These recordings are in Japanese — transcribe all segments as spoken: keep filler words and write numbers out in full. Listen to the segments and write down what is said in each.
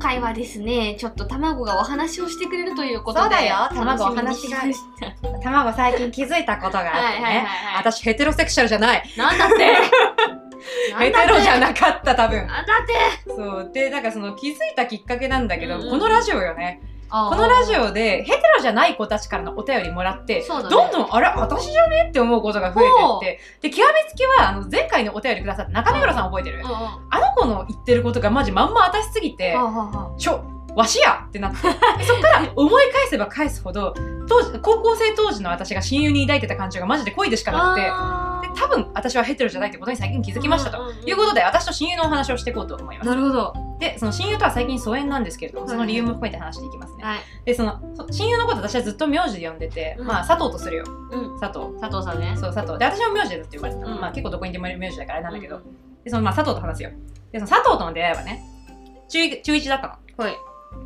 今回はですね、ちょっと卵がお話をしてくれるということで。そうだよ、卵お話が。卵最近気づいたことがあってね。私ヘテロセクシャルじゃない。なんだってヘテロじゃなかった、多分。なんだってそう。で、なんかその気づいたきっかけなんだけど、このラジオよね。このラジオでヘテロじゃない子たちからのお便りもらって、ね、どんどんあれ私じゃねって思うことが増えてって、で極めつきはあの前回のお便りくださった中目黒さん覚えてる、うんうん、あの子の言ってることがマジまんま私すぎて、うんうん、ちょわしやってなってそっから思い返せば返すほど当時高校生当時の私が親友に抱いてた感情がマジで恋でしかなくて、で多分私はヘテロじゃないってことに最近気づきましたということで、私と親友のお話をしていこうと思います。なるほど。でその親友とは最近疎遠なんですけれども、その理由も含めて話していきますね、はい、でその親友のこと私はずっと名字で呼んでて、うん、まあ佐藤とするよ、うん、佐藤佐藤さんね。そう佐藤で私も名字でずっと呼ばれてた、うん、まあ結構どこにでもいる名字だからあれなんだけど、うん、でそのまあ佐藤と話すよ。でその佐藤との出会いはね中いちだったの。はい。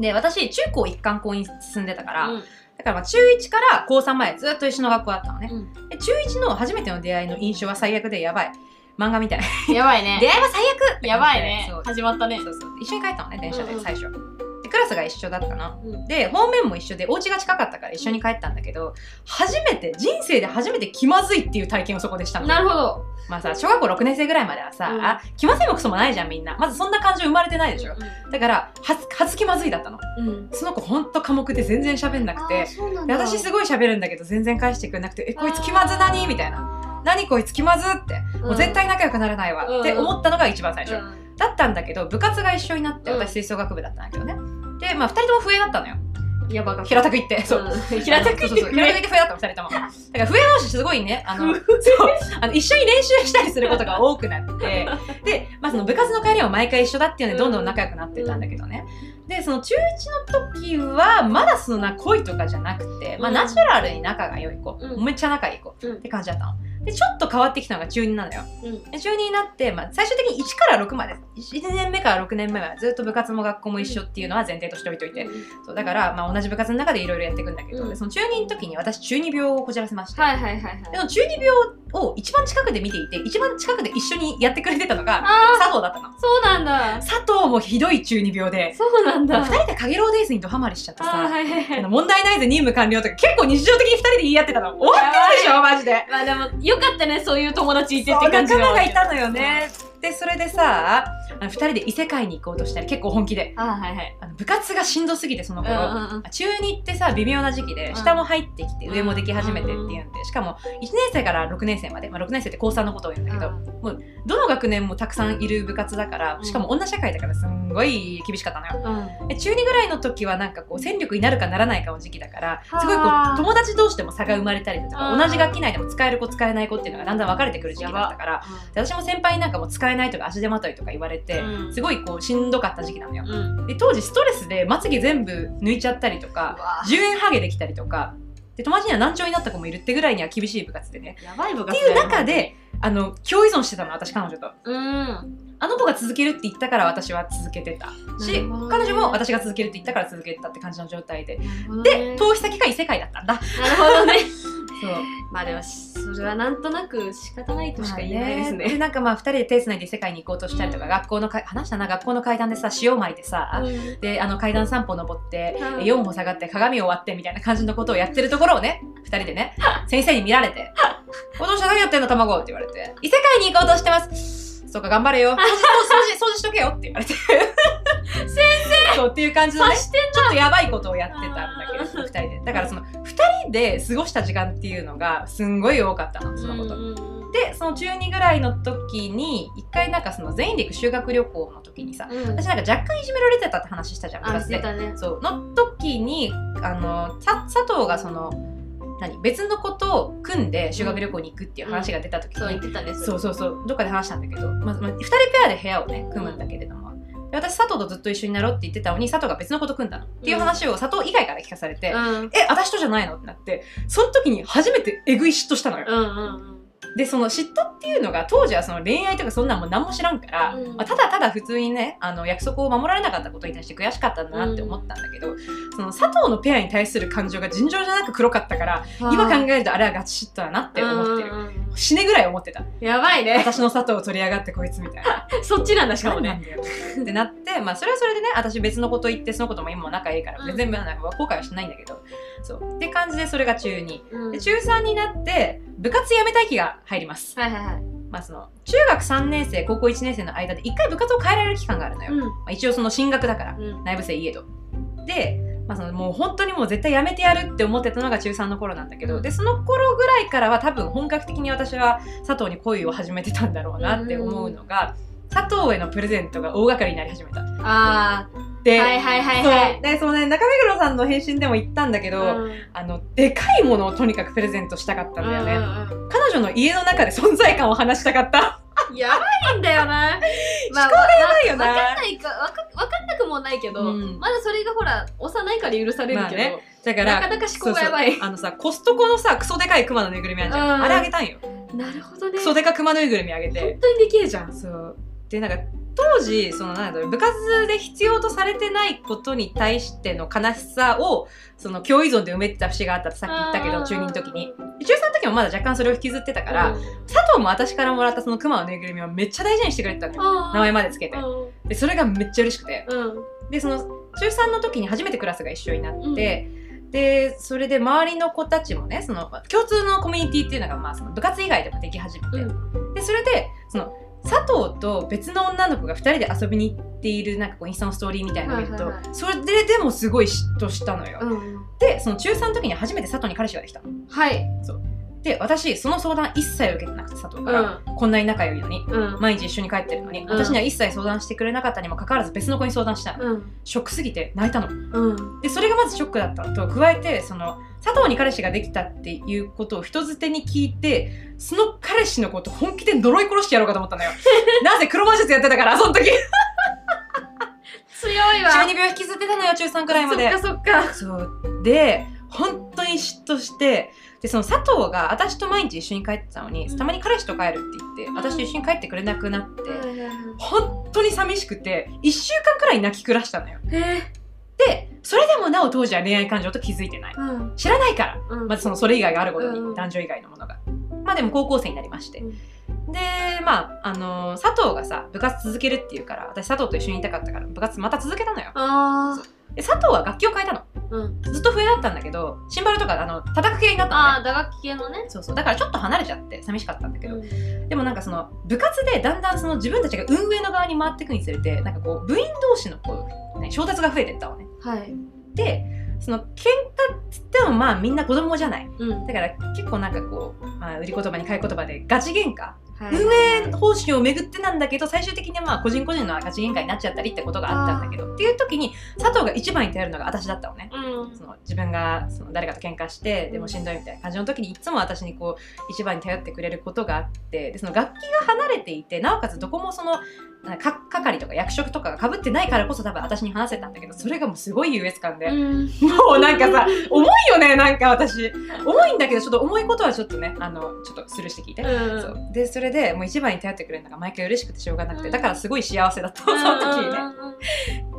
で私中高一貫校に進んでたから、うん、だからまあ中いちから高さんまでずっと一緒の学校だったのね、うん、で中いちの初めての出会いの印象は最悪でやばい漫画みたいなやばいね出会いは最悪やばいね始まったね。そうそう一緒に帰ったのね電車で最初、うん、でクラスが一緒だったの、うん、で方面も一緒でお家が近かったから一緒に帰ったんだけど、うん、初めて人生で初めて気まずいっていう体験をそこでしたの。なるほど。まあさ小学校ろくねん生ぐらいまではさ、うん、気まずいもクソもないじゃんみんな。まずそんな感情生まれてないでしょ、うん、だから初初気まずいだったの、うん、その子ほんと寡黙で全然喋んなくて、で私すごい喋るんだけど全然返してくれなくて「えこいつ気まず何?」みたいな。何こいつ気まずって、もう絶対仲良くなれないわって思ったのが一番最初、うんうん、だったんだけど、部活が一緒になって、私吹奏楽部だったんだけどね、でまあふたりとも笛だったのよ。やばか平たく言って、そう、うん、平たく言って笛だったのふたりとも。だから笛同士すごいね、あのそうあの一緒に練習したりすることが多くなって、でまあその部活の帰りは毎回一緒だっていうのでどんどん仲良くなってたんだけどね。でその中いちの時はまだそんな恋とかじゃなくて、まあナチュラルに仲が良い子、うん、めっちゃ仲いい子、うん、って感じだったの。でちょっと変わってきたのが中になのよ、うん、で中になって、まあ、最終的にいちからろくまでいちねんめからろくねんめまでずっと部活も学校も一緒っていうのは前提として置いといて、うん、そうだから、まあ、同じ部活の中でいろいろやっていくんだけど、うん、でその中にの時に私中二病をこじらせまして、でその中二病を一番近くで見ていて一番近くで一緒にやってくれてたのが佐藤だったの。そうなんだ。佐藤もひどい中二病でそうなんだふたりで「かげろうデイズ」にドハマりしちゃってさ「問題ないぜ任務完了」とか結構日常的にふたりで言い合ってたの。終わってるでしょマジで。まあでもよかったね、そういう友達いてって感じの仲間がいたのよね。でそれでさあのふたりで異世界に行こうとしたり結構本気で部活がしんどすぎてその頃中にってさ微妙な時期で下も入ってきて上もでき始めてっていうんでしかもいちねん生からろくねん生まで、まあ、ろくねん生って高さんのことを言うんだけど、うん、もうどの学年もたくさんいる部活だからしかも女社会だからすんごい厳しかったのよ、うん、で中にぐらいの時はなんかこう戦力になるかならないかの時期だからすごいこう友達同士でも差が生まれたりとか同じ学期内でも使える子使えない子っていうのがだんだん分かれてくる時期だったから、うん、私も先輩になんかも使えないとか足手まといとか言われて、うん、すごいこうしんどかった時期なのよ、うん、で当時ストレスでまつげ全部抜いちゃったりとかじゅうえんハゲできたりとかで友達には難聴になった子もいるってぐらいには厳しい部活でねやばい部活っていう中であの共依存してたの私彼女と。うんあの子が続けるって言ったから私は続けてたし、彼女も私が続けるって言ったから続けてたって感じの状態で、で投資先が異世界だったんだ。なるほどね。そう、まあでもそれはなんとなく仕方ないとしか言えないですね。でなんかまあふたりで手つないで異世界に行こうとしたりとか、学校の話したな学校の階段でさ塩まいてさ、であの階段さん歩登ってよん歩下がって鏡を割ってみたいな感じのことをやってるところをね、ふたりでね先生に見られて、お父さん何やってんの卵って言われて、異世界に行こうとしてます。そうか頑張れよ掃除掃除掃除しとけよって言われて先生そうっていう感じのねちょっとやばいことをやってたんだけどふたりでだからそのふたりで過ごした時間っていうのがすんごい多かったのそのこと。でその中にぐらいの時に一回なんかその全員で行く修学旅行の時にさ、うん、私なんか若干いじめられてたって話したじゃん。あ、してたね。そうの時にあのさ佐藤がその何別の子と組んで修学旅行に行くっていう話が出た時に、うん、そう言ってたんです。そうそうそうどっかで話したんだけど、まあまあ、ふたりペアで部屋をね組むんだけれども、うん、私佐藤とずっと一緒になろうって言ってたのに佐藤が別の子と組んだのっていう話を佐藤以外から聞かされて、うん、え私とじゃないのってなってその時に初めてえぐい嫉妬したのよ。でその嫉妬っていうのが当時はその恋愛とかそんなんも何も知らんから、うんまあ、ただただ普通にねあの約束を守られなかったことに対して悔しかったんだなって思ったんだけど、うん、その佐藤のペアに対する感情が尋常じゃなく黒かったから、うん、今考えるとあれはガチ嫉妬だなって思ってる。死ねぐらい思ってた。やばいね。私の砂糖を取り上がってこいつみたいな。そっちなんだ、しかもね。ってなって、まあそれはそれでね、私別のこと言って、そのことも今も仲いいから、全部なんか後悔はしないんだけど、そう。って感じでそれが中に。で、中さんになって、部活辞めたい期が入ります。はいはいはい。まあその中学さんねん生高校いちねん生の間でいっかい部活を変えられる期間があるのよ、うん、まあ一応その進学だから、うん、内部生いえどで、まあ、そのもう本当にもう絶対やめてやるって思ってたのが中さんの頃なんだけど、うん、でその頃ぐらいからは多分本格的に私は佐藤に恋を始めてたんだろうなって思うのが、うん、佐藤へのプレゼントが大掛かりになり始めた。あー、で、はいはいはいはい。で、そのね、中目黒さんの返信でも言ったんだけど、うん、あの、でかいものをとにかくプレゼントしたかったんだよね。うんうん、彼女の家の中で存在感を話したかった。やばいんだよな。まあ、思考がやばいよな。わかんないか、わか、わかんなくもないけど、うん、まだそれがほら、幼いから許されるけど、ね、だから、なかなか思考がやばい。そうそう、あのさ、コストコのさ、クソでかい熊のぬいぐるみあるじゃん。うん、あれあげたんよ。なるほどね。クソでか熊のぬいぐるみあげて。本当にできるじゃん。そう。で、なんか、当時そのなんだろう、部活で必要とされてないことに対しての悲しさをその共依存で埋めてた節があったってさっき言ったけど、中にの時に中さんの時もまだ若干それを引きずってたから、うん、佐藤も私からもらったその熊のぬいぐるみはめっちゃ大事にしてくれてたのよ、名前までつけて。でそれがめっちゃ嬉しくて、うん、でその中さんの時に初めてクラスが一緒になって、うん、でそれで周りの子たちもね、その共通のコミュニティっていうのがまあその部活以外でもでき始めて、うん、でそれでその佐藤と別の女の子がふたりで遊びに行っているなんかこうインスタのストーリーみたいなのを見ると、それででもすごい嫉妬したのよ、うん、でその中さんの時に初めて佐藤に彼氏ができた。はい、そうで私その相談一切受けてなくて、佐藤から、うん、こんなに仲良いのに、うん、毎日一緒に帰ってるのに、うん、私には一切相談してくれなかったにもかかわらず別の子に相談した、うん、ショックすぎて泣いたの、うん、でそれがまずショックだったと加えて、その佐藤に彼氏ができたっていうことを人づてに聞いて、その彼氏のこと本気で呪い殺してやろうかと思ったのよなぜ黒魔術やってたから、その時強いわ。じゅうにびょう引きずってたのよ、中さんくらいまで。そっかそっか。そうで本当に嫉妬して、でその佐藤が私と毎日一緒に帰ってたのに、うん、たまに彼氏と帰るって言って私と一緒に帰ってくれなくなって、うん、本当に寂しくていっしゅうかんくらい泣き暮らしたのよ。でそれでもなお当時は恋愛感情と気づいてない、うん、知らないから、うん、まずそのそれ以外があるごとに、うん、男女以外のものが。まあでも高校生になりまして、うん、でまああのー、佐藤がさ部活続けるっていうから、私佐藤と一緒にいたかったから部活また続けたのよ。あー、で佐藤は楽器を変えたの、うん、ずっと笛だったんだけどシンバルとかあの叩く系になったのね。ああ、打楽器系のね。そうそう、だからちょっと離れちゃって寂しかったんだけど、うん、でもなんかその部活でだんだんその自分たちが運営の側に回っていくにつれて、なんかこう部員同士のこう、ね、衝突が増えてったわね。はい、でその喧嘩って言ってもまあみんな子供じゃない、うん、だから結構なんかこう、まあ、売り言葉に買い言葉でガチ喧嘩、運営方針をめぐってなんだけど、最終的にまあ個人個人のガチ喧嘩になっちゃったりってことがあったんだけどっていう時に佐藤が一番に頼るのが私だったのね、うん、その自分がその誰かと喧嘩してでもしんどいみたいな感じの時にいつも私にこう一番に頼ってくれることがあって、でその楽器が離れていてなおかつどこもその係とか役職とかがかぶってないからこそ多分私に話せたんだけど、それがもうすごい優越感で、うん、もうなんかさ重いよね、なんか私重いんだけどちょっと重いことはちょっとねあのちょっとスルーして聞いて、うん、そうでそれでもう一番に頼ってくれるのが毎回嬉しくてしょうがなくて、だからすごい幸せだったその時ね。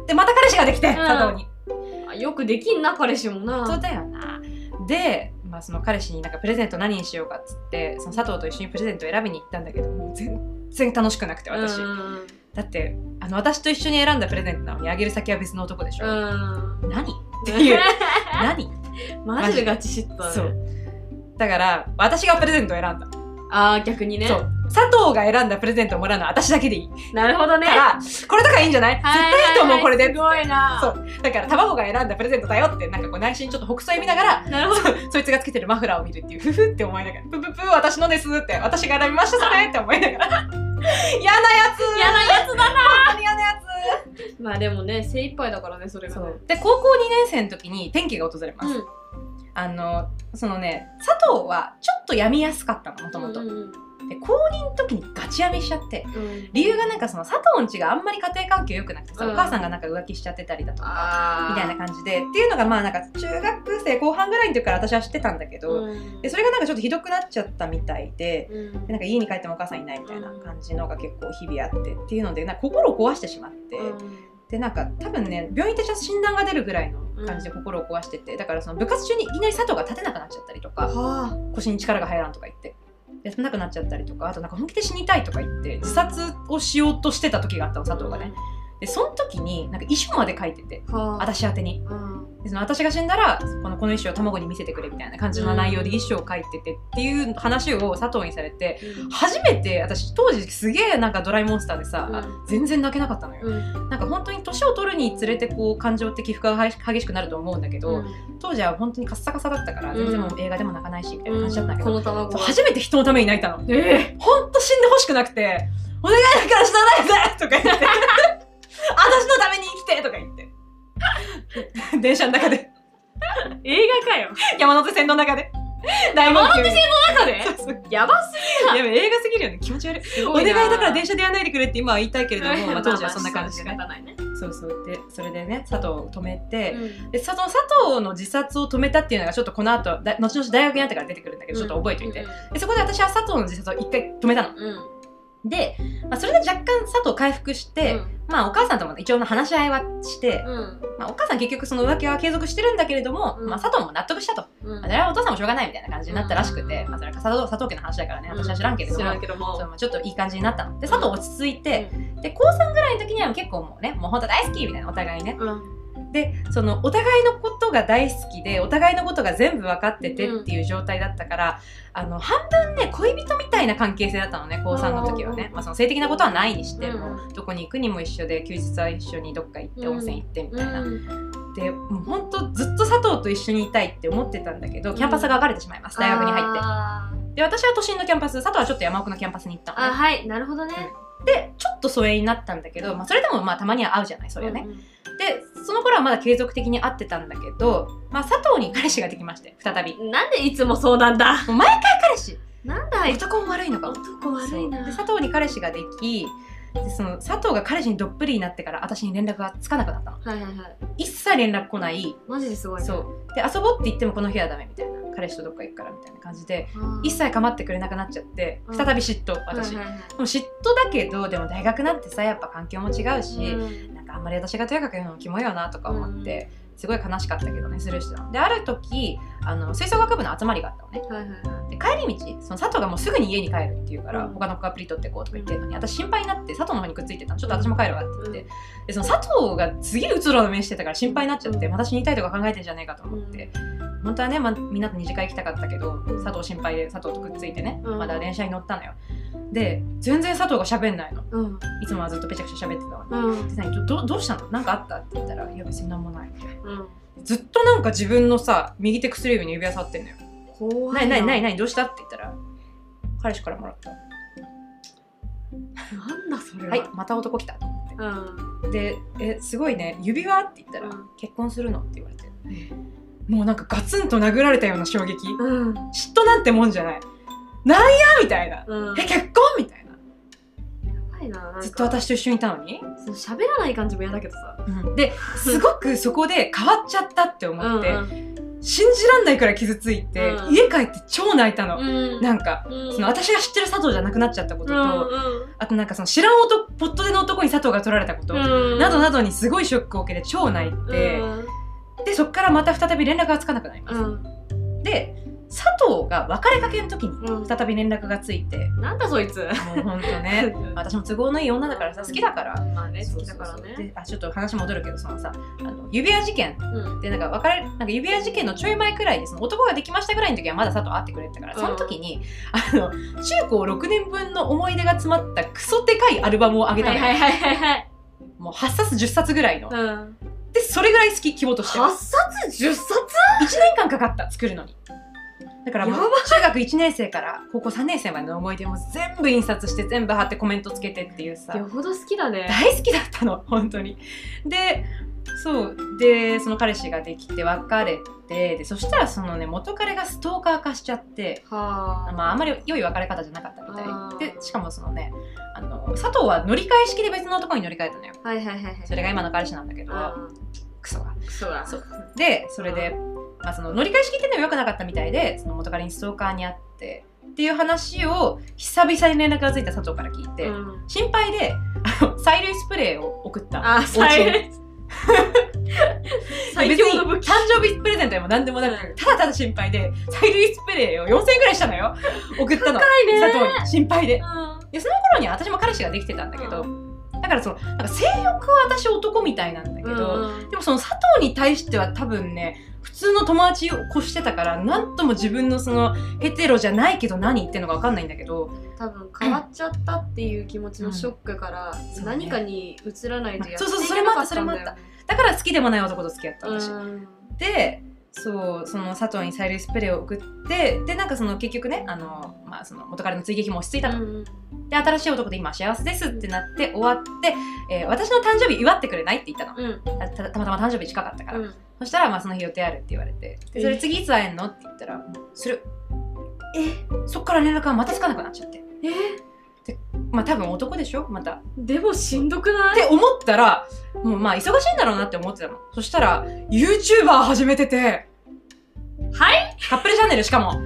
でまた彼氏ができて、佐藤によくできんな、彼氏もな。そうだよな。で、まあ、その彼氏になんかプレゼント何にしようかっつってその佐藤と一緒にプレゼントを選びに行ったんだけど、もう全然楽しくなくて私、うん、だってあの私と一緒に選んだプレゼントなのにあげる先は別の男でしょ、うん、何っていう何マジでガチ嫉妬だね。そうだから私がプレゼントを選んだ。あー、逆にね。そう。佐藤が選んだプレゼントをもらうのは私だけでいい。なるほどね。から、これとかいいんじゃない？絶対いいと思う、これで。すごいな。そう。だから、タマゴが選んだプレゼントだよって、なんかこう内心ちょっと北斎見ながら、なるほど。そいつがつけてるマフラーを見るっていう、ふふって思いながら、ぷぷぷ、私のですって、私が選びました、それって思いながら。嫌なやつー。嫌なやつだなー。本当に嫌なやつー。まあでもね、精一杯だからね、それがね。そう。で、高校にねん生の時に転機が訪れます。うん、あのそのね、佐藤はちょっと病みやすかったのもともと。で公認の時にガチ病みしちゃって、うん、理由がなんかその佐藤ん家があんまり家庭環境良くなくてさ、うん、お母さんがなんか浮気しちゃってたりだとか、うん、みたいな感じでっていうのがまあなんか中学生後半ぐらいの時から私は知ってたんだけど、うん、でそれがなんかちょっとひどくなっちゃったみたいで、うん、でなんか家に帰ってもお母さんいないみたいな感じのが結構日々あってっていうのでなんか心を壊してしまって。うんでなんか多分ね病院でちゃんと診断が出るぐらいの感じで心を壊してて、だからその部活中にいきなり佐藤が立てなくなっちゃったりとか、はあ、腰に力が入らんとか言って休めなくなっちゃったりとか、あとなんか本気で死にたいとか言って自殺をしようとしてた時があったの、佐藤がね。でその時になんか遺書まで書いてて、私宛てに、うん、でその私が死んだらこの、この遺書を卵に見せてくれみたいな感じの内容で遺書を書いててっていう話を佐藤にされて、うん、初めて私当時すげえなんかドライモンスターでさ、うん、全然泣けなかったのよ、うん、なんか本当に年を取るにつれてこう感情的負荷が激しくなると思うんだけど、うん、当時は本当にカッサカサだったから全然もう映画でも泣かないしみたいな感じだったんだけど、うん、この初めて人のために泣いたの、えー、ほんと死んでほしくなくて、お願いだから死なないでとか言って私のために生きてとか言って電車の中で映画かよ、山手線の中で山手線の中でそうそうやばすぎる、映画すぎるよね、気持ち悪い、お願いだから電車でやらないでくれって今は言いたいけれども、まあ、当時はそんな感じでね、そうそうでそれでね佐藤を止めて、うん、で佐藤佐藤の自殺を止めたっていうのがちょっとこの後だ後々大学になってから出てくるんだけど、ちょっと覚えておいて、うんうん、でそこで私は佐藤の自殺を一回止めたの、うん、で、まあ、それで若干佐藤回復して、うん、まあお母さんとも一応の話し合いはして、うん、まあ、お母さん結局その浮気は継続してるんだけれども、うん、まあ佐藤も納得したと、うん、まあ、それはお父さんもしょうがないみたいな感じになったらしくて、うん、まあ、それは佐藤、佐藤家の話だからね、私は知らんけど、うん、知らんけども、そう、まあ、ちょっといい感じになったので、佐藤落ち着いて、うん、で高さんぐらいの時には結構もうね、もう本当大好きみたいな、お互いね、うん、でそのお互いのことが大好きでお互いのことが全部分かっててっていう状態だったから、うん、あの半分ね恋人みたいな関係性だったのね、高さんの時はね、まあ、その性的なことはないにしても、うん、どこに行くにも一緒で休日は一緒にどっか行って温泉行ってみたいな、うん、でもうほんとずっと佐藤と一緒にいたいって思ってたんだけど、キャンパスが別れてしまいます、大学に入って、で私は都心のキャンパス、佐藤はちょっと山奥のキャンパスに行ったの、ね、あ、はい、なるほどね、うん、でちょっと疎遠になったんだけど、まあ、それでもまあたまには会うじゃない、それはね、うん、でその頃はまだ継続的に会ってたんだけど、まあ、佐藤に彼氏ができまして、再びなんでいつもそうなんだ、もう毎回彼氏なんだ、男も悪いのか、男悪いな、で佐藤に彼氏ができ、でその佐藤が彼氏にどっぷりになってから私に連絡がつかなくなったの、はいはいはい、一切連絡来ない、マジですごい、ね、そうで遊ぼうって言ってもこの日はダメみたいな、彼氏とどっか行くからみたいな感じで一切構ってくれなくなっちゃって、再び嫉妬、私、はいはいはい、でも嫉妬だけどでも大学なんてさやっぱ環境も違うし、うん、なんかあんまり私がとやかく言うのもキモいよなとか思って、うん、すごい悲しかったけどね、スルーしてたので、ある時あの吹奏楽部の集まりがあったのね、はいはいはい、で帰り道その佐藤がもうすぐに家に帰るっていうから、うん、他の子アプリ取ってこうとか言ってるのに、私心配になって佐藤の方にくっついてたの、ちょっと私も帰るわって言って、うん、でその佐藤が次うつろの目してたから心配になっちゃって、うん、また死にたいとか考えてんじゃねえかと思って、うん、本当はね、まあ、みんなと二次会行きたかったけど、うん、佐藤心配で佐藤とくっついてね、うん、まだ電車に乗ったのよ、で全然佐藤が喋んないの、うん、いつもはずっとペチャクチャ喋ってたのに、うん、で何 ど, どうしたのなんかあったって言ったら、いや別に何もないみたいな、うん、ずっとなんか自分のさ右手薬指に指輪触ってんのよ、怖いな、ないないないどうしたって言ったら、彼氏からもらった、なんだそれは、はい、また男来たと思って、うん、でえすごいね、指輪って言ったら、うん、結婚するのって言われて、もうなんかガツンと殴られたような衝撃、うん、嫉妬なんてもんじゃない、なんやみたいな、うん、え結婚みたいな、やばいな、なんかずっと私と一緒にいたのに喋らない感じも嫌だけどさ、うん、ですごくそこで変わっちゃったって思って、うんうん、信じらんないくらい傷ついて、うん、家帰って超泣いたの、うん、なんか、うん、その私が知ってる佐藤じゃなくなっちゃったことと、うんうん、あとなんかその知らん男ポットでの男に佐藤が取られたこと、うん、などなどにすごいショックを受けて超泣いて、うんうん、でそこからまた再び連絡がつかなくなります、うん、で佐藤が別れかけの時に再び連絡がついて、うん、なんだそいつ、もうほんとね私も都合のいい女だからさ、好きだから、うん、まあね、好きだからね、あちょっと話戻るけど、そのさあの指輪事件、うん、でなんか別れなんか指輪事件のちょい前くらいで、その男ができましたぐらいの時はまだ佐藤会ってくれてたから、その時に、うん、あの中高ろくねんぶんの思い出が詰まったクソでかいアルバムをあげたのよ、はいはいはいはい、もうはっさつじゅっさつぐらいの、うん、でそれぐらい好き、規模としてははっさつじゅっさつ !いちねんかんかかった、作るのに。だからもう中学いちねん生から高校さんねん生までの思い出も全部印刷して、全部貼ってコメントつけてっていうさ、よほど好きだね、大好きだったの、本当に。でそうでその彼氏ができて別れて、でそしたらそのね元彼がストーカー化しちゃって、はあ、まあ、あんまり良い別れ方じゃなかったみたい、はあ、でしかもそのねあの佐藤は乗り換え式で別の男に乗り換えたのよ、はいはいはいはい、それが今の彼氏なんだけど、はあ、クソがクソがそうで、それで、まあ、その乗り換え式ってのも良くなかったみたいで、その元彼にストーカーにあってっていう話を久々に連絡がついた佐藤から聞いて、うん、心配であの催涙スプレーを送った、あ、催涙最強の武器。誕生日プレゼントでも何でもなる、ただただ心配で催涙スプレーをよんせんえんぐらいしたのよ、送ったの高いね佐藤に心配で、うん、でその頃に私も彼氏ができてたんだけど、うん、だからそのなんか性欲は私男みたいなんだけど、うん、でもその佐藤に対しては多分ね普通の友達を越してたから何とも自分のそのヘテロじゃないけど何言ってんのか分かんないんだけど、多分変わっちゃったっていう気持ちのショックから何かに移らないとやっていけなかったんだよ。だから好きでもない男と付き合った私、うん、でそうその佐藤に催涙スプレーを送って、でなんかその結局ねあの、まあ、その元彼の追撃も落ち着いたと、うん、で新しい男で今幸せですってなって終わって、えー、私の誕生日祝ってくれないって言ったの、うん、た, た, たまたま誕生日近かったから、うん、そしたらまあその日予定あるって言われて、でそれ次いつ会えんのって言ったらする、えそっから連絡がまたつかなくなっちゃって、えでまあ多分男でしょまた、でもしんどくないって思ったらもうまあ忙しいんだろうなって思ってたの。そしたら YouTuber 始めてて、はいカップルチャンネルしかもはあ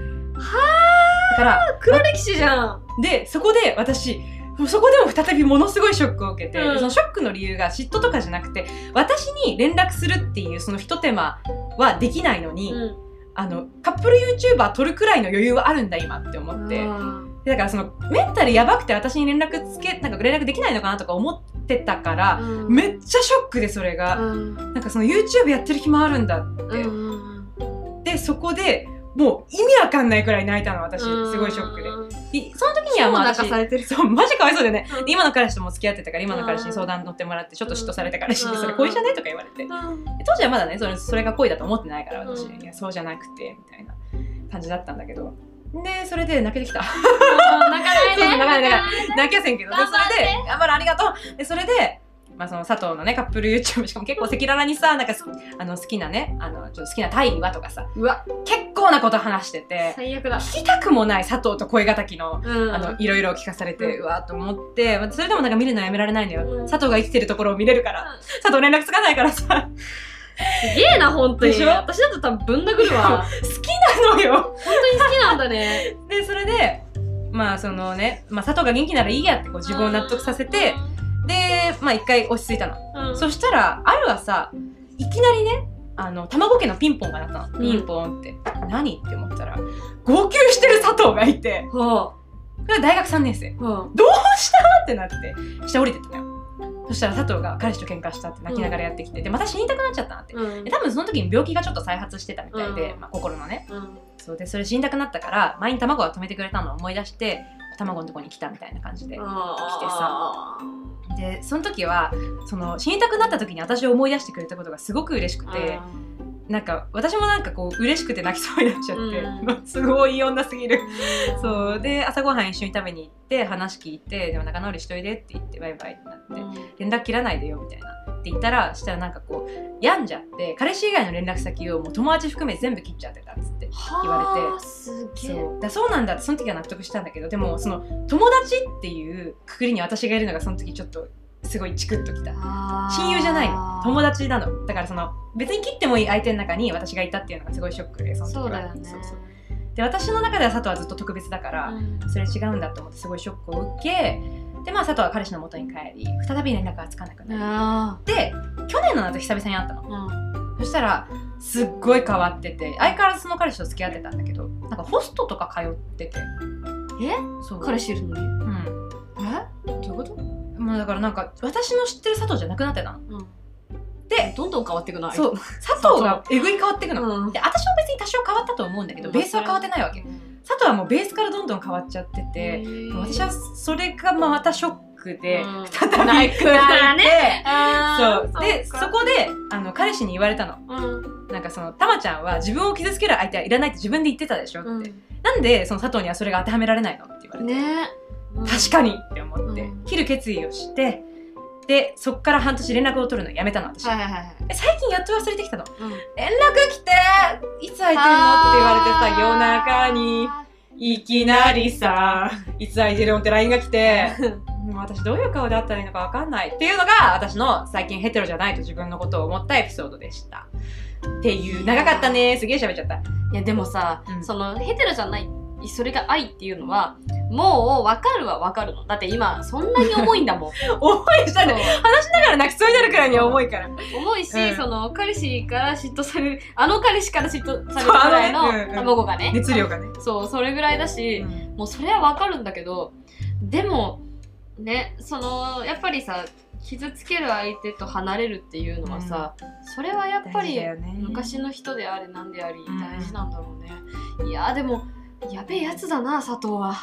だから黒歴史じゃん。でそこで私そこでも再びものすごいショックを受けて、うん、そのショックの理由が嫉妬とかじゃなくて、私に連絡するっていうそのひと手間はできないのに、うん、あのカップル YouTuber 撮るくらいの余裕はあるんだ今って思って。だからそのメンタルやばくて私に連絡つけなんか連絡できないのかなとか思ってたから、うん、めっちゃショックでそれが、うん、なんかその YouTube やってる暇あるんだって、うん、でそこでもう意味わかんないくらい泣いたの私、うん、すごいショックで、その時にはまあ私そうマジかわいそうでね、うん、今の彼氏とも付き合ってたから今の彼氏に相談乗ってもらってちょっと嫉妬されたから、うん、それ恋じゃねとか言われて、うん、当時はまだねそれ、それが恋だと思ってないから私、うん、いやそうじゃなくてみたいな感じだったんだけど。で、それで泣けてきた。泣かないで。泣かないで。泣けせんけど。で、それで、頑張る、ありがとう。で、それで、まあ、その佐藤のね、カップル YouTube、しかも結構赤裸々にさ、なんか、あの、好きなね、あの、ちょっと好きなタイはとかさ、うわ、結構なこと話してて、最悪だ。聞きたくもない佐藤と恋敵の、うん、あの、いろいろ聞かされて、うわーと思って、それでもなんか見るのやめられないのよ。うん、佐藤が生きてるところを見れるから、うん、佐藤連絡つかないからさ。すげえな、ほんとに。私だと多分ぶん殴るわ。好きなのよ。ほんとに好きなんだね。で、それで、まあそのね、まあ、佐藤が元気ならいいやってこう自分を納得させて、で、まあ一回落ち着いたの。うん、そしたら、ある朝、いきなりね、あの、卵家のピンポンが鳴ったの。ピンポンって。うん、何って思ったら、号泣してる佐藤がいて。はあ、それは大学さんねん生。はあ、どうしたってなって、下降りてったのよ。そしたら佐藤が彼氏と喧嘩したって泣きながらやってきて、うん、でまた死にたくなっちゃったなって、うん、で多分その時に病気がちょっと再発してたみたいで、うん、まあ、心のね、うん、そうでそれ死にたくなったから前に卵が止めてくれたのを思い出して卵のとこに来たみたいな感じで来てさ、でその時はその死にたくなった時に私を思い出してくれたことがすごく嬉しくて、なんか私もなんかこう嬉しくて泣きそうになっちゃって、うん、すごいいい女すぎるそうで朝ごはん一緒に食べに行って話聞いて、でも仲直りしといでって言ってバイバイってなって、うん、連絡切らないでよみたいなって言ったらしたらなんかこう病んじゃって彼氏以外の連絡先をもう友達含め全部切っちゃってたっつって言われて、すげえ そ, うだそうなんだってその時は納得したんだけど、でもその友達っていうくくりに私がいるのがその時ちょっと。すごいチクッときた。親友じゃないの、友達なの。だからその別に切ってもいい相手の中に私がいたっていうのがすごいショックで、その時はそうだよね。そうそうで私の中では佐藤はずっと特別だから、うん、それ違うんだと思ってすごいショックを受け、でまあ佐藤は彼氏の元に帰り再び連絡がつかなくなる。で去年の夏久々に会ったの、うん、そしたらすっごい変わってて、相変わらずその彼氏と付き合ってたんだけどなんかホストとか通ってて、えそう彼氏いるのに、うん、えどういうこと？もうだからなんか私の知ってる佐藤じゃなくなってたの、うん、でどんどん変わっていくな、そう佐藤がえぐい変わっていくの、うん、で私も別に多少変わったと思うんだけど、うん、ベースは変わってないわけ、うん、佐藤はもうベースからどんどん変わっちゃってて、私はそれがまたショックで、うん、再び泣いて、そうでそこであの彼氏に言われたの、うん、なんかそのタマちゃんは自分を傷つける相手はいらないって自分で言ってたでしょって、うん、なんでその佐藤にはそれが当てはめられないのって言われて、ね確かにって思って切る決意をして、でそっから半年連絡を取るのやめたの私。最近やっと忘れてきたの、連絡来ていつ空いてるのって言われてさ、夜中にいきなりさいつ空いてるのって ライン が来て、私どういう顔であったらいいのかわかんないっていうのが私の最近ヘテロじゃないと自分のことを思ったエピソードでしたっていう。長かったね、すげえ喋っちゃった。いやでもさ、そのヘテロじゃないそれが愛っていうのはもう分かるは分かるの。だって今そんなに重いんだもん。重いしたね。話しながら泣きそうになるくらいには重いから。重いし、うん、その彼氏から嫉妬される、あの彼氏から嫉妬されるくらいの卵がね、うんうん、熱量がね、そうそれぐらいだし、うん、もうそれは分かるんだけど、でもね、そのやっぱりさ、傷つける相手と離れるっていうのはさ、うん、それはやっぱり昔の人であれなんであり大事なんだろうね。うん、いやーでも。やべえやつだな、佐藤は。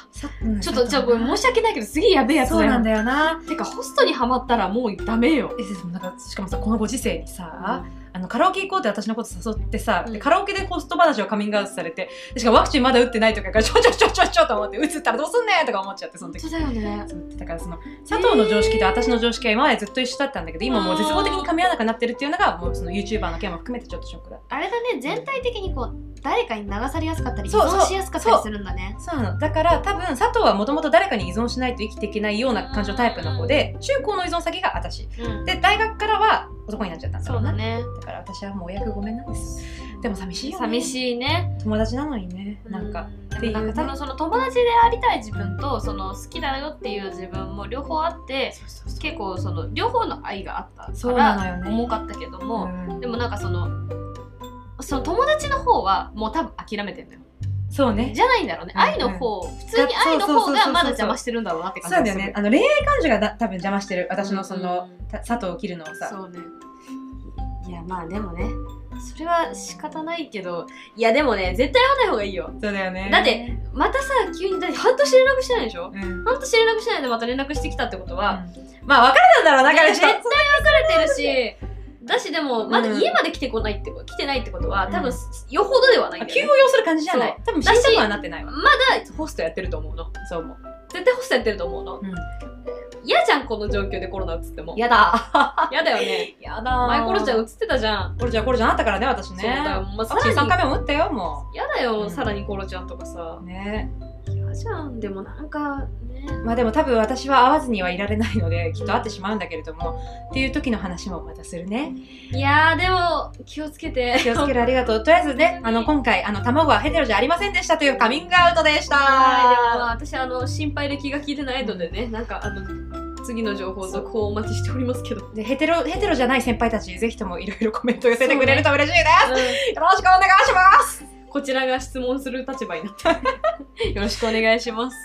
うん、ちょっと、じゃあこれ申し訳ないけど、すげえやべえやつだよ。そうなんだよな。てか、ホストにハマったらもうダメよ。え、でもなんか、しかもさ、このご時世にさ、うん、あのカラオケ行こうって私のこと誘ってさ、うん、カラオケでホスト話をカミングアウトされて、しかもワクチンまだ打ってないとかから、ちょちょちょちょちょと思って、打つったらどうすんねんとか思っちゃって、その時。そうだよね。だからその、佐藤の常識と私の常識は今までずっと一緒だったんだけど、今もう絶望的に噛み合わなくなってるっていうのが、もうその ユーチューバー の件も含めてちょっとショックだ。あれだね、全体的にこう、誰かに流されやすかったり依存しやすかったりするんだね。そうなの。だから多分佐藤はもともと誰かに依存しないと生きていけないような感情タイプの子で、中高の依存先が私、うん、で大学からは男になっちゃったんだろうな。そうだね。だから私はもうお役ごめんなんです。でも寂しいよね。寂しいね。友達なのにね、なんか、うん、っていうね。多分その友達でありたい自分とその好きだよっていう自分も両方あって、結構その両方の愛があったから重かったけども、うん、でもなんかそのその友達の方はもう多分諦めてんだよ。そうね。じゃないんだろうね。愛の方、普通に愛の方がまだ邪魔してるんだろうなって感じ。そうだよね。あの恋愛感情が多分邪魔してる。私のその佐藤を切るのをさ。そうね。いやまあでもね、それは仕方ないけど、いやでもね、絶対会わない方がいいよ。そうだよね。だってまたさ、急に半年連絡してないでしょ。うん、半年連絡してないでまた連絡してきたってことは、うん、まあ別れたんだろうな。絶対別れてるし。だしでもまだ家まで来てこないって、うん、来てないってことは多分よほどではないんだよね。急を要する感じじゃない。多分新人はなってないわ。まだホストやってると思うの。そう思う。絶対ホストやってると思うの。嫌、うん、じゃんこの状況でコロナうつっても。嫌だ嫌だよね。嫌だ。前コロちゃんうつってたじゃん。コロちゃんコロちゃんあったからね、私ね。そうだよ。まあ、さらにさんかいめも打ったよ。もう嫌だよ、うん、さらにコロちゃんとかさね。嫌じゃん。でもなんかまあでも多分私は会わずにはいられないので、きっと会ってしまうんだけれども、うん、っていう時の話もまたするね。いやーでも気をつけて。気をつける。ありがとう。とりあえずね、あの今回あの卵はヘテロじゃありませんでしたというカミングアウトでした。はい。でも私あの心配で気が利いてないのでね、なんかあの次の情報続報をお待ちしておりますけど。でヘテロヘテロじゃない先輩たち、ぜひともいろいろコメント寄せてくれると嬉しいです、ね。うん、よろしくお願いします。こちらが質問する立場になってよろしくお願いします。